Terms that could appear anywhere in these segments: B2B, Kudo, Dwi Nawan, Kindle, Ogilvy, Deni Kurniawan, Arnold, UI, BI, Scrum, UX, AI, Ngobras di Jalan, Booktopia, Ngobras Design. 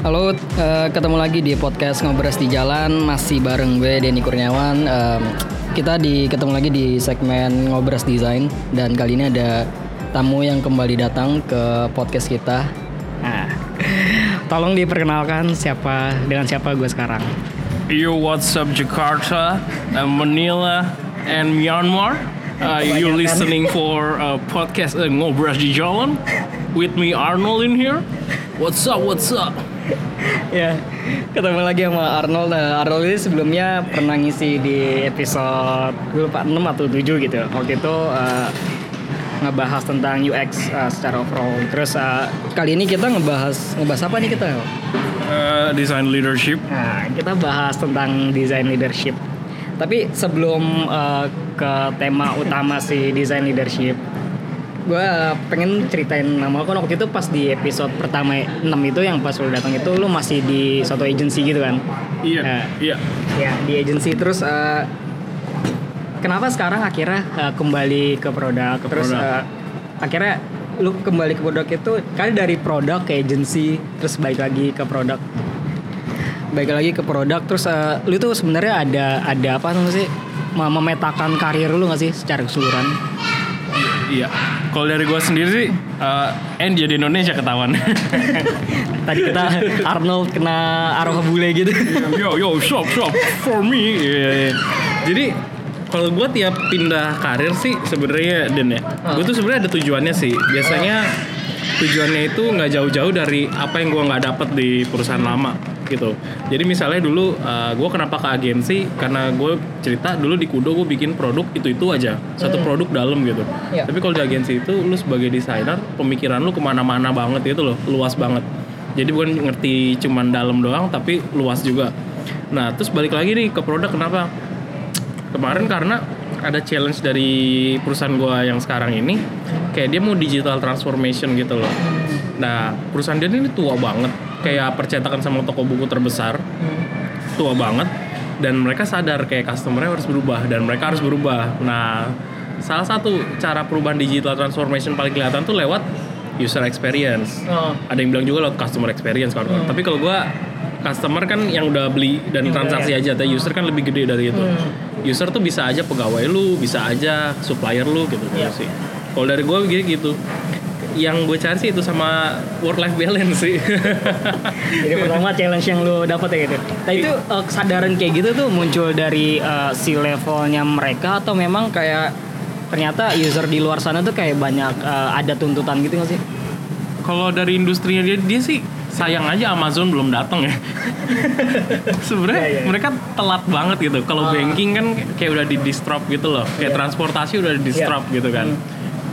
Halo, ketemu lagi di podcast Ngobras di Jalan. Masih bareng gue, Deni Kurniawan. Kita ketemu lagi di segmen Ngobras Design. Dan kali ini ada tamu yang kembali datang ke podcast kita. Nah, tolong diperkenalkan dengan siapa gue sekarang. Yo, what's up Jakarta, Manila, and Myanmar. You're listening for podcast Ngobras di Jalan. With me Arnold in here. What's up? Ya, ketemu lagi sama Arnold. Arnold ini sebelumnya pernah ngisi di episode 6 atau 7 gitu. Waktu itu ngebahas tentang UX secara overall. Terus kali ini kita ngebahas apa nih kita? Design leadership. Nah, kita bahas tentang design leadership. Tapi sebelum ke tema utama si design leadership, gue pengen ceritain nama lo. Kan waktu itu pas di episode pertama 6 itu, yang pas lo datang itu lo masih di suatu agency gitu kan? Iya, di agency. Terus kenapa sekarang akhirnya kembali ke produk? Akhirnya lo kembali ke produk itu kali dari produk ke agency, terus balik lagi ke produk. Terus lo tuh sebenarnya ada apa sih, memetakan karir lo gak sih secara keseluruhan? Iya, kalau dari gue sendiri sih, India di Indonesia ketahuan. Tadi kita Arnold kena arwah bule gitu. Yo, shop for me. Yeah. Jadi kalau gue tiap pindah karir sih sebenarnya gue tuh sebenarnya ada tujuannya sih. Biasanya tujuannya itu nggak jauh-jauh dari apa yang gue nggak dapet di perusahaan lama gitu. Jadi misalnya dulu gue kenapa ke agensi, karena gue cerita dulu di Kudo gue bikin produk itu aja, satu produk dalam gitu. Yeah. Tapi kalau di agensi itu lu sebagai desainer pemikiran lu kemana-mana banget gitu loh, luas banget. Jadi bukan ngerti cuman dalam doang, tapi luas juga. Nah terus balik lagi nih ke produk, kenapa kemarin, karena ada challenge dari perusahaan gue yang sekarang ini, kayak dia mau digital transformation gitu loh. Nah perusahaan dia ini tua banget, kayak percetakan sama toko buku terbesar, tua banget, dan mereka sadar kayak customernya harus berubah dan mereka harus berubah. Nah salah satu cara perubahan digital transformation paling kelihatan tuh lewat user experience. Ada yang bilang juga lewat customer experience kan. Tapi kalau gue customer kan yang udah beli dan transaksi aja, tapi user kan lebih gede dari itu. User tuh bisa aja pegawai lu, bisa aja supplier lu gitu sih. Kalau dari gue gitu. Yang gue cari sih itu sama work life balance sih. Jadi pertama challenge yang lo dapat ya gitu. Nah itu kesadaran kayak gitu tuh muncul dari si levelnya mereka, atau memang kayak ternyata user di luar sana tuh kayak banyak ada tuntutan gitu nggak sih? Kalau dari industrinya dia sih sayang aja Amazon belum datang ya. Sebenarnya mereka telat banget gitu. Kalau banking kan kayak udah di disrupt gitu loh, kayak transportasi udah di disrupt gitu kan.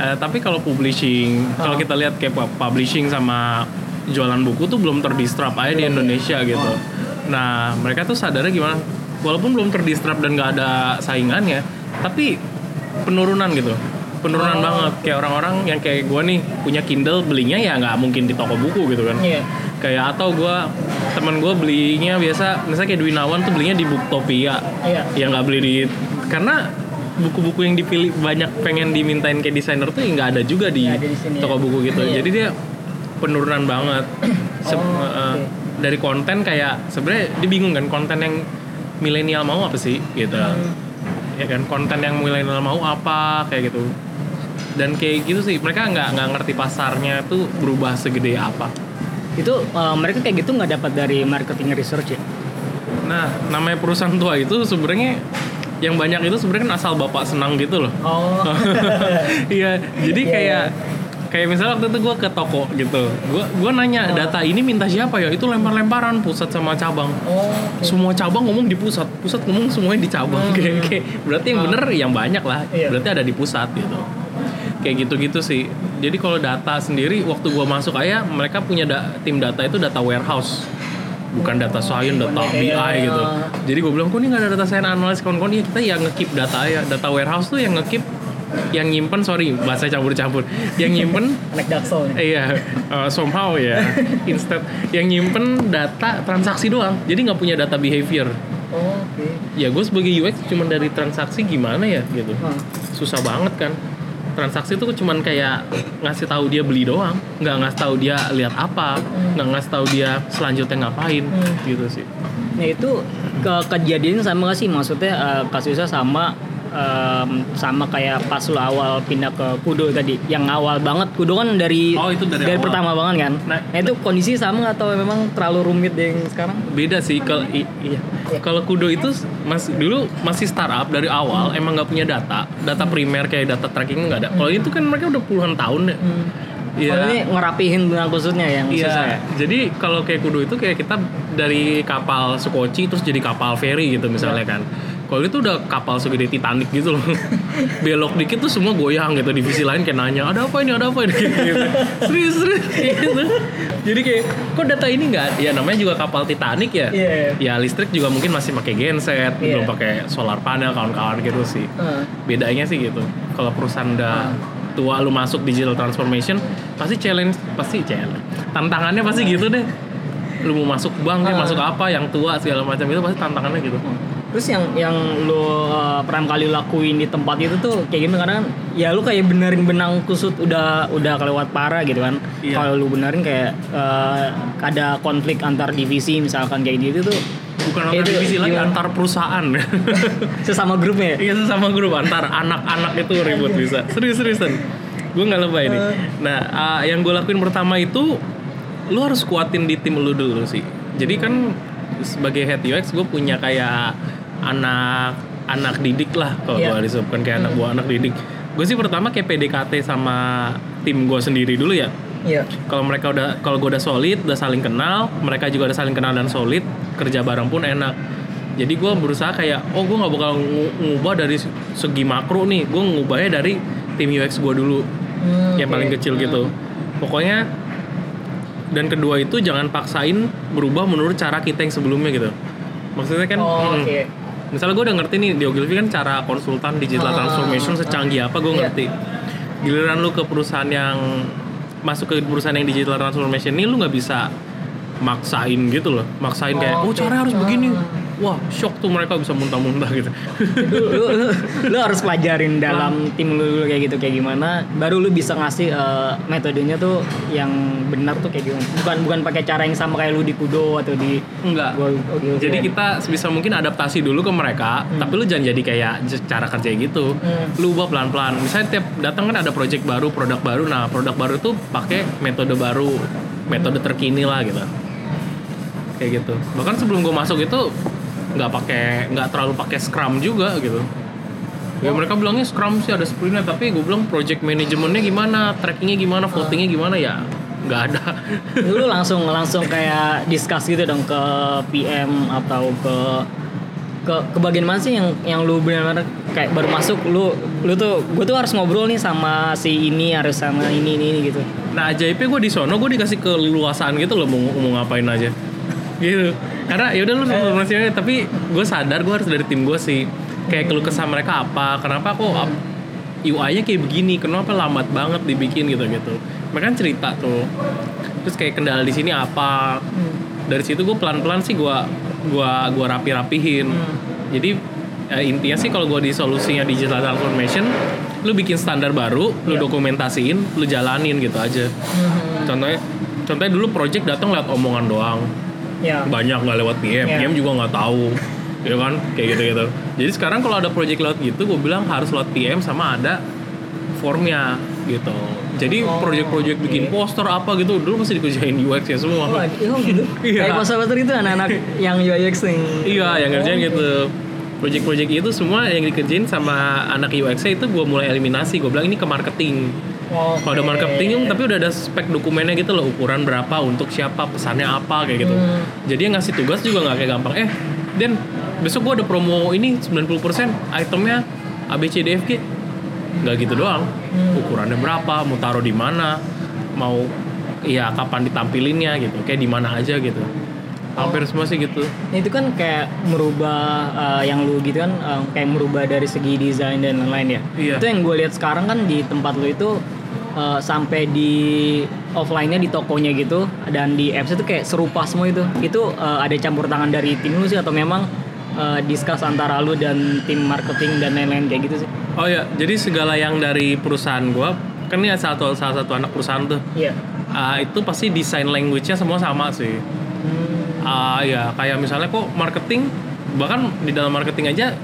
Tapi kalau publishing, kalau kita lihat kayak publishing sama jualan buku tuh belum terdistrap aja di Indonesia gitu. Nah mereka tuh sadarnya gimana? Walaupun belum terdistrap dan nggak ada saingannya, tapi penurunan gitu, penurunan banget. Kayak orang-orang yang kayak gue nih punya Kindle, belinya ya nggak mungkin di toko buku gitu kan. Kayak atau gue, temen gue belinya biasa, misalnya kayak Dwi Nawan tuh belinya di Booktopia, yang nggak beli di, karena buku-buku yang dipilih banyak pengen dimintain ke desainer tuh nggak ada juga di toko buku gitu. Jadi dia penurunan banget. Dari konten kayak sebenarnya dia bingung kan, konten yang milenial mau apa sih gitu. Ya kan, konten yang milenial mau apa kayak gitu. Dan kayak gitu sih mereka nggak ngerti pasarnya tuh berubah segede apa. Itu mereka kayak gitu nggak dapat dari marketing research ya. Nah namanya perusahaan tua itu sebenarnya yang banyak itu sebenarnya kan asal bapak senang gitu loh. Iya, jadi kayak misalnya waktu itu gue ke toko gitu, gue nanya data ini minta siapa ya? Itu lempar-lemparan pusat sama cabang. Semua cabang ngomong di pusat ngomong semuanya di cabang. Kayak berarti yang bener yang banyak lah. Berarti ada di pusat gitu. Kayak gitu-gitu sih. Jadi kalau data sendiri waktu gue masuk aja mereka punya tim data itu data warehouse. Bukan data science, data BI gitu. Jadi gue bilang, kok ini gak ada data science analis kawan-kawan? Iya, kita yang nge-keep data ya. Data warehouse tuh yang nge-keep yang nyimpen, sorry bahasa campur-campur, yang nyimpen iya somehow ya instead yang nyimpen data transaksi doang, jadi nggak punya data behavior. Okay. Ya gue sebagai UX cuma dari transaksi gimana ya gitu, susah banget kan. Transaksi itu cuma kayak ngasih tahu dia beli doang, nggak ngasih tahu dia lihat apa, nggak ngasih tahu dia selanjutnya ngapain, gitu sih. Nah itu kejadian sama gak sih, maksudnya kasusnya sama sama kayak pas lo awal pindah ke Kudo tadi, yang awal banget Kudo kan dari awal. Pertama banget kan. Nah itu kondisi sama atau memang terlalu rumit deh yang sekarang? Beda sih kalau kalau Kudo itu dulu masih startup dari awal, emang nggak punya data primer kayak data tracking nggak ada. Kalau itu kan mereka udah puluhan tahun deh. Ya. Kalau ini ngerapihin benang kusutnya yang susah ya. Jadi kalau kayak Kudo itu kayak kita dari kapal Sukoci terus jadi kapal feri gitu misalnya kan. Kalau itu udah kapal segede Titanic gitu loh. Belok dikit tuh semua goyang gitu. Divisi lain kayak nanya, ada apa ini? Gitu. Serius gitu. Jadi kayak, kok data ini nggak? Ya namanya juga kapal Titanic ya. Ya listrik juga mungkin masih pakai genset, belum pakai solar panel kawan-kawan gitu sih. Bedanya sih gitu. Kalau perusahaan udah tua lu masuk digital transformation, pasti challenge. Tantangannya pasti gitu deh. Lu mau masuk bank, masuk apa yang tua segala macam itu pasti tantangannya gitu. Terus yang lo pertama kali lakuin di tempat itu tuh kayak gimana? Karena ya lo kayak benerin benang kusut udah kelewat parah gitu kan. Kalau lo benerin kayak ada konflik antar divisi misalkan kayak gitu tuh. Bukan antar divisi lagi, antar perusahaan. Sesama grupnya? Iya sesama grup, antar anak-anak itu ribut bisa. Seriusan, gue gak lebay nih. Nah yang gue lakuin pertama itu lo harus kuatin di tim lo dulu sih. Jadi kan sebagai head UX gue punya kayak anak didik lah kalau gue disebutkan kayak anak buah anak didik. Gue sih pertama kayak PDKT sama tim gue sendiri dulu ya. Kalau mereka gue udah solid, udah saling kenal, mereka juga udah saling kenal dan solid, kerja bareng pun enak. Jadi gue berusaha kayak gue nggak bakal ngubah dari segi makro nih, gue ngubahnya dari tim UX gue dulu yang paling kecil gitu. Pokoknya. Dan kedua itu jangan paksain berubah menurut cara kita yang sebelumnya gitu. Maksudnya kan misalnya gue udah ngerti nih di Ogilvy kan cara konsultan digital transformation secanggih apa gue ngerti. Giliran lu ke perusahaan yang masuk ke perusahaan yang digital transformation ini lu gak bisa maksain gitu loh. Maksain kayak caranya harus begini. Wah, shock tuh mereka bisa muntah-muntah gitu. Lu harus pelajarin dalam tim lu kayak gitu kayak gimana, baru lu bisa ngasih metodenya tuh yang benar tuh kayak gimana. Bukan pakai cara yang sama kayak lu di Kudo atau di enggak. Jadi kita sebisa mungkin adaptasi dulu ke mereka, tapi lu jangan jadi kayak cara kerja gitu. Lu ubah pelan-pelan. Misalnya tiap datang kan ada project baru, produk baru. Nah, produk baru tuh pakai metode baru, metode terkini lah gitu. Kayak gitu. Bahkan sebelum gue masuk itu nggak terlalu pakai Scrum juga gitu. Ya mereka bilangnya Scrum sih ada sprintnya, tapi gue bilang project manajemennya gimana, trackingnya gimana, votingnya gimana ya nggak ada. Lu langsung kayak discuss gitu dong ke PM atau ke bagian mana sih yang lu benar-benar kayak baru masuk lu tuh gue tuh harus ngobrol nih sama si ini, harus sama ini gitu. Nah ajaibnya gue di sono gue dikasih keluasan gitu loh, mau ngapain aja gitu. Karena yaudah lu informasinya, tapi gue sadar gue harus dari tim gue sih. Kayak keluh kesah mereka apa, kenapa kok UI-nya kayak begini, kenapa lambat banget dibikin gitu-gitu. Mereka kan cerita tuh. Terus kayak kendala di sini apa. Dari situ gue pelan-pelan sih gue rapi-rapihin. Jadi intinya sih kalau gue di solusinya digital transformation, lu bikin standar baru, lu dokumentasiin, lu jalanin gitu aja. Contohnya dulu project datang lewat omongan doang. Banyak nggak lewat PM, PM juga nggak tahu, ya kan, kayak gitu. Jadi sekarang kalau ada project lewat gitu, gue bilang harus lewat PM sama ada formnya gitu. Jadi project-project bikin poster apa gitu dulu mesti dikerjain UX ya semua. Kayak poster itu anak-anak yang UX yang. Yang ngerjain gitu. Project-project itu semua yang dikerjain sama anak UX-nya itu gue mulai eliminasi. Gue bilang ini ke marketing. Kalau ada marketing tapi udah ada spek dokumennya gitu loh, ukuran berapa, untuk siapa, pesannya apa kayak gitu. Jadi yang ngasih tugas juga gak kayak gampang Den, besok gue ada promo ini 90% itemnya ABCDFG. Gak gitu doang. Ukurannya berapa, mau taruh di mana, mau kapan ditampilinnya gitu, kayak di mana aja gitu. Hampir semua sih gitu. Nah, itu kan kayak merubah yang lu gitu kan kayak merubah dari segi desain dan lain-lain ya. Iya. Itu yang gue lihat sekarang kan di tempat lu itu sampai di offline-nya di tokonya gitu dan di apps itu kayak serupa semua itu. Itu ada campur tangan dari tim lu sih atau memang discuss antara lu dan tim marketing dan lain-lain kayak gitu sih? Oh iya, jadi segala yang dari perusahaan gue kan ini salah satu anak perusahaan tuh. Iya. Itu pasti desain language-nya semua sama sih. Ya kayak misalnya kok marketing, bahkan di dalam marketing aja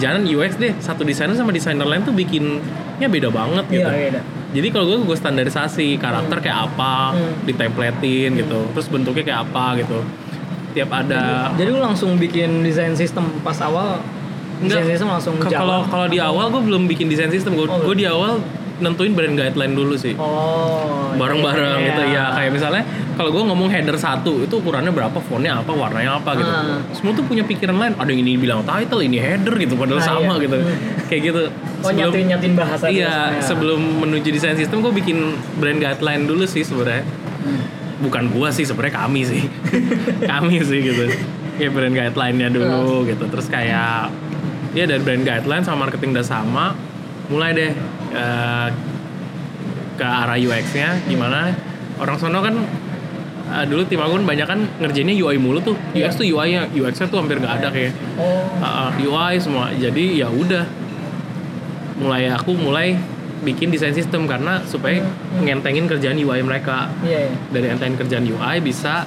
jangan UX deh, satu desainer sama desainer lain tuh bikinnya beda banget gitu. Iya. Jadi kalau gue standarisasi karakter kayak apa, ditempletin gitu, terus bentuknya kayak apa gitu. Tiap ada. Jadi lu langsung bikin desain sistem pas awal? Enggak. Desain sistem langsung jalan? Kalau di awal gue belum bikin desain sistem, gue di awal nentuin brand guideline dulu sih. Oh. Bareng-bareng gitu ya. Kayak misalnya kalau gue ngomong header 1 itu ukurannya berapa, fontnya apa, warnanya apa gitu. Semua tuh punya pikiran lain. Ada yang ini bilang title, ini header gitu padahal sama iya. gitu. Kayak gitu. Oh, nyatin bahasa. Iya, sebelum menuju desain sistem gue bikin brand guideline dulu sih sebenarnya. Bukan gue sih sebenarnya kami sih. Kami sih gitu. Kayak brand guideline-nya dulu gitu. Terus kayak ya dari brand guideline sama marketing udah sama, mulai deh ke arah UX-nya gimana. Orang sono kan dulu tim aku kan banyak kan ngerjainnya UI mulu tuh. UX tuh UI-nya, UX-nya tuh hampir enggak ada kayak. UI semua. Jadi ya udah. Aku mulai bikin desain sistem karena supaya ngentengin kerjaan UI mereka. Yeah. Dari ngentengin kerjaan UI bisa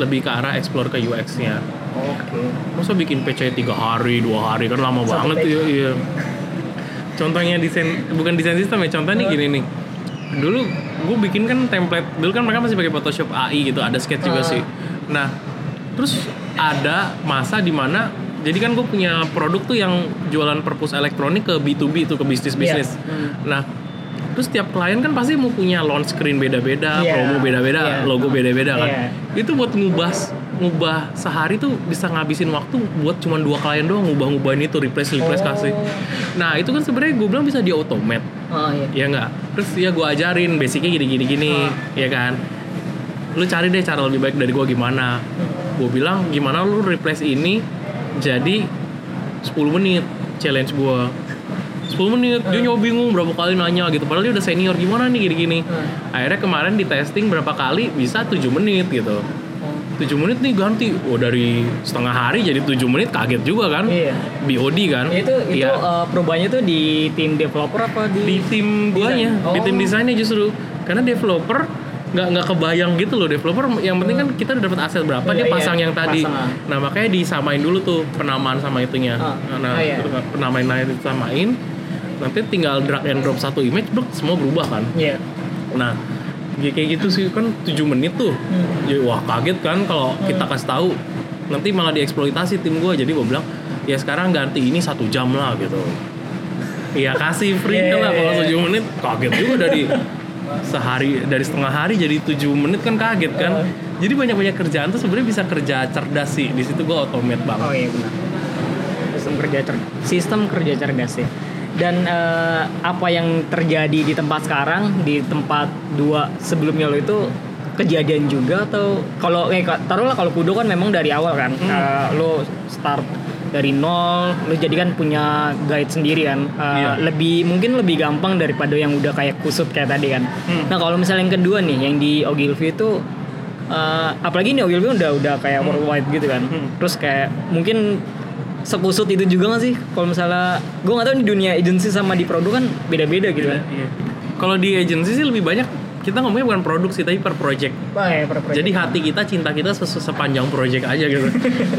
lebih ke arah explore ke UX-nya. Okay. Masa bikin PC 3 hari, 2 hari kan lama banget ya. Iya. Contohnya desain, bukan desain sistem ya, contohnya gini nih. Dulu gue bikin kan template, dulu kan mereka masih pakai Photoshop AI gitu, ada sketch juga sih. Nah, terus ada masa di mana, jadi kan gue punya produk tuh yang jualan perpus elektronik ke B2B tuh, ke bisnis-bisnis. Yeah. Nah, terus tiap klien kan pasti mau punya launch screen beda-beda, promo beda-beda, logo beda-beda kan. Itu buat ngubah sehari tuh bisa ngabisin waktu buat cuma 2 klien doang ngubah-ngubahin itu, replace kasih. Nah itu kan sebenarnya gue bilang bisa di automate. Ya nggak? Terus ya gue ajarin basicnya gini-gini. Ya kan? Lu cari deh cara lebih baik dari gue gimana. Gue bilang gimana lu replace ini jadi 10 menit challenge gue. 10 menit, dia nyoba bingung berapa kali nanya gitu. Padahal dia udah senior, gimana nih gini-gini. Akhirnya kemarin di testing berapa kali bisa 7 menit gitu. 7 menit nih ganti, dari setengah hari jadi 7 menit, kaget juga kan. BOD kan. Itu ya. Perubahannya tuh di tim developer apa di tim guanya, di tim desainnya justru. Karena developer nggak kebayang gitu loh, developer yang penting kan kita udah dapat aset berapa dia pasang yang tadi. Nah makanya disamain dulu tuh penamaan sama itunya. Penamainnya disamain. Nanti tinggal drag and drop satu image, blok semua berubah kan. Nah kayak gitu sih kan 7 menit tuh. Jadi wah kaget kan kalau kita kasih tahu nanti malah dieksploitasi tim gue. Jadi gue bilang ya sekarang ganti ini 1 jam lah gitu. Ya kasih free lah kalau 7 menit kaget juga dari sehari, dari setengah hari jadi 7 menit kan kaget kan. Jadi banyak-banyak kerjaan tuh sebenarnya bisa kerja cerdas sih. Di situ gue automate banget. Oh iya benar. Sistem kerja cerdas sih. Dan apa yang terjadi di tempat sekarang, di tempat 2 sebelumnya lo itu kejadian juga atau kalau taruhlah kalau Kudo kan memang dari awal kan lo start dari 0, lo jadi kan punya guide sendiri kan lebih gampang daripada yang udah kayak kusut kayak tadi kan. Nah kalau misalnya yang kedua nih yang di Ogilvy itu apalagi ini Ogilvy udah kayak worldwide gitu kan. Terus kayak mungkin sekusut itu juga gak sih? Kalau misalnya gue gak tahu di dunia agency sama di produk kan beda-beda gitu kan. Iya. Kalau di agency sih lebih banyak kita ngomongnya bukan produk sih tapi per project. Jadi hati kita, cinta kita sepanjang project aja gitu.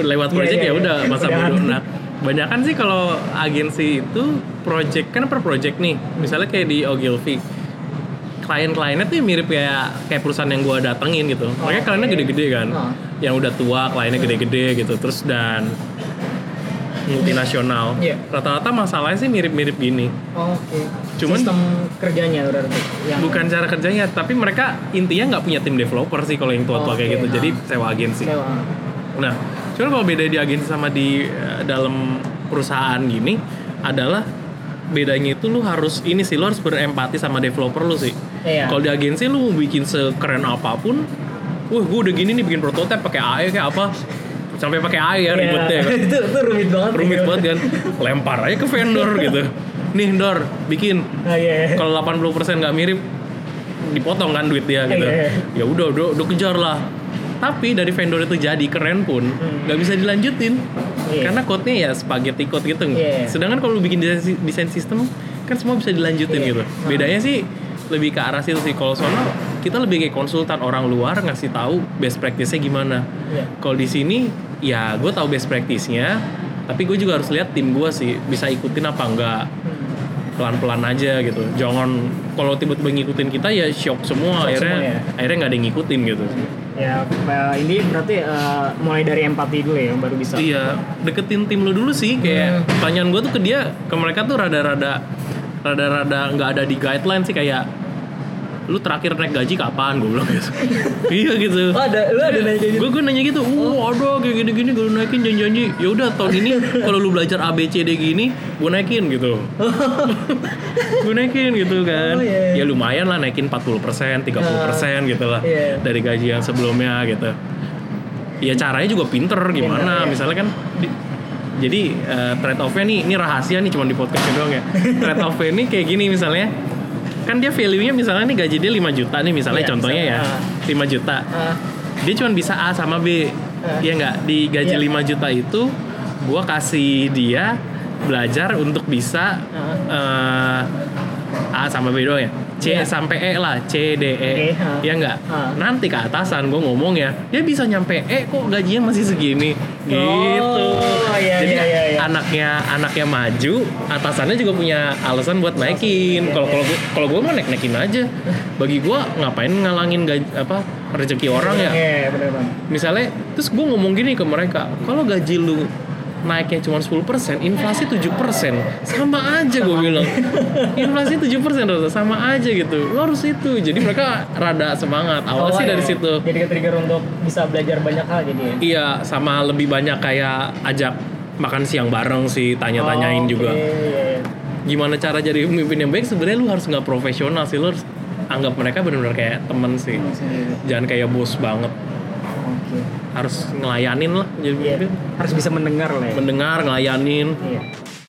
Lewat project ya udah masa bodoh. Nah, banyakan sih kalau agency itu project kan per project nih. Misalnya kayak di Ogilvy. Klien-kliennya tuh mirip kayak perusahaan yang gue datengin gitu. Makanya kliennya gede-gede kan. Yang udah tua, kliennya gede-gede gitu. Terus dan multinasional. Rata-rata masalahnya sih mirip-mirip gini. Okay. Cuman sistem kerjanya berarti. Bukan cara kerjanya, tapi mereka intinya nggak punya tim developer sih kalau yang tua-tua kayak gitu. Jadi sewa agensi. Nah, cuman kalau beda di agensi sama di dalam perusahaan gini adalah bedanya itu lu harus berempati sama developer lu sih. Kalau di agensi lu mau bikin sekeren apapun gue udah gini nih bikin prototipe pakai AI kayak apa, sampai pakai AI ya ribetnya kan. Itu rumit banget. Rumit banget kan. Lempar aja ke vendor gitu. Nih Dor, bikin. Nah, yeah. Kalau 80% enggak mirip dipotong kan duit dia gitu. Ya udah kejar lah. Tapi dari vendor itu jadi keren pun enggak bisa dilanjutin. Yeah. Karena code-nya ya spaghetti code gitu. Yeah. Sedangkan kalau lu bikin desain sistem kan semua bisa dilanjutin gitu. Bedanya sih lebih ke arah situ sih. Kalau sono kita lebih kayak konsultan orang luar ngasih tahu best practice-nya gimana. Yeah. Kalau di sini ya gue tahu best practice-nya, tapi gue juga harus lihat tim gue sih bisa ikutin apa enggak. Pelan-pelan aja gitu. Jangan kalau tiba-tiba ngikutin kita ya shock semua akhirnya enggak ada yang ngikutin gitu. Ya, ini berarti mulai dari empati dulu ya yang baru bisa. Iya, deketin tim lu dulu sih kayak pertanyaan gue tuh ke dia, ke mereka tuh rada-rada enggak ada di guideline sih kayak lu terakhir naik gaji kapan? Gue bilang gitu. Iya gitu. Oh, lu ada nanya gitu. Gue nanya gitu. Ada kayak gini-gini gue naikin janji-janji. Ya udah tahun ini kalau lu belajar ABCD gini, gue naikin gitu. Gue naikin gitu kan. Oh, yeah. Ya lumayan lah naikin 40%, 30% gitu lah. Yeah. Dari gaji yang sebelumnya gitu. Ya caranya juga pinter gimana? Yeah. Misalnya kan jadi trade off-nya nih, ini rahasia nih cuma di podcast doang ya. Trade off-nya nih kayak gini misalnya. Kan dia value-nya misalnya nih gaji dia 5 juta nih misalnya contohnya misalnya, ya 5 juta dia cuma bisa A sama B ya enggak, di gaji 5 juta itu gue kasih dia belajar untuk bisa A sama B doang ya C sampai E lah, C, D, E ya enggak, nanti ke atasan gue ngomong ya dia bisa nyampe E kok gajinya masih segini gitu. Jadi anaknya maju, atasannya juga punya alasan buat naikin. Kalau gue mah naikin aja. Bagi gue ngapain ngalangin gaji, rezeki orang ya? Misalnya, terus gue ngomong gini ke mereka, kalau gaji lu naiknya cuma 10%, inflasi 7%, sama aja gue bilang. Inflasi 7% sama aja gitu. Lo harus itu. Jadi mereka rada semangat. Awalnya sih dari situ. Jadi trigger untuk bisa belajar banyak hal jadi. Iya, sama lebih banyak kayak ajak makan siang bareng sih, tanya-tanyain juga. Gimana cara jadi pemimpin yang baik? Sebenarnya lu harus nggak profesional sih, lu harus anggap mereka benar-benar kayak teman sih. Jangan kayak bos banget. Harus ngelayanin lah jadi pemimpin. Harus bisa mendengar lah. Ya. Mendengar, ngelayanin.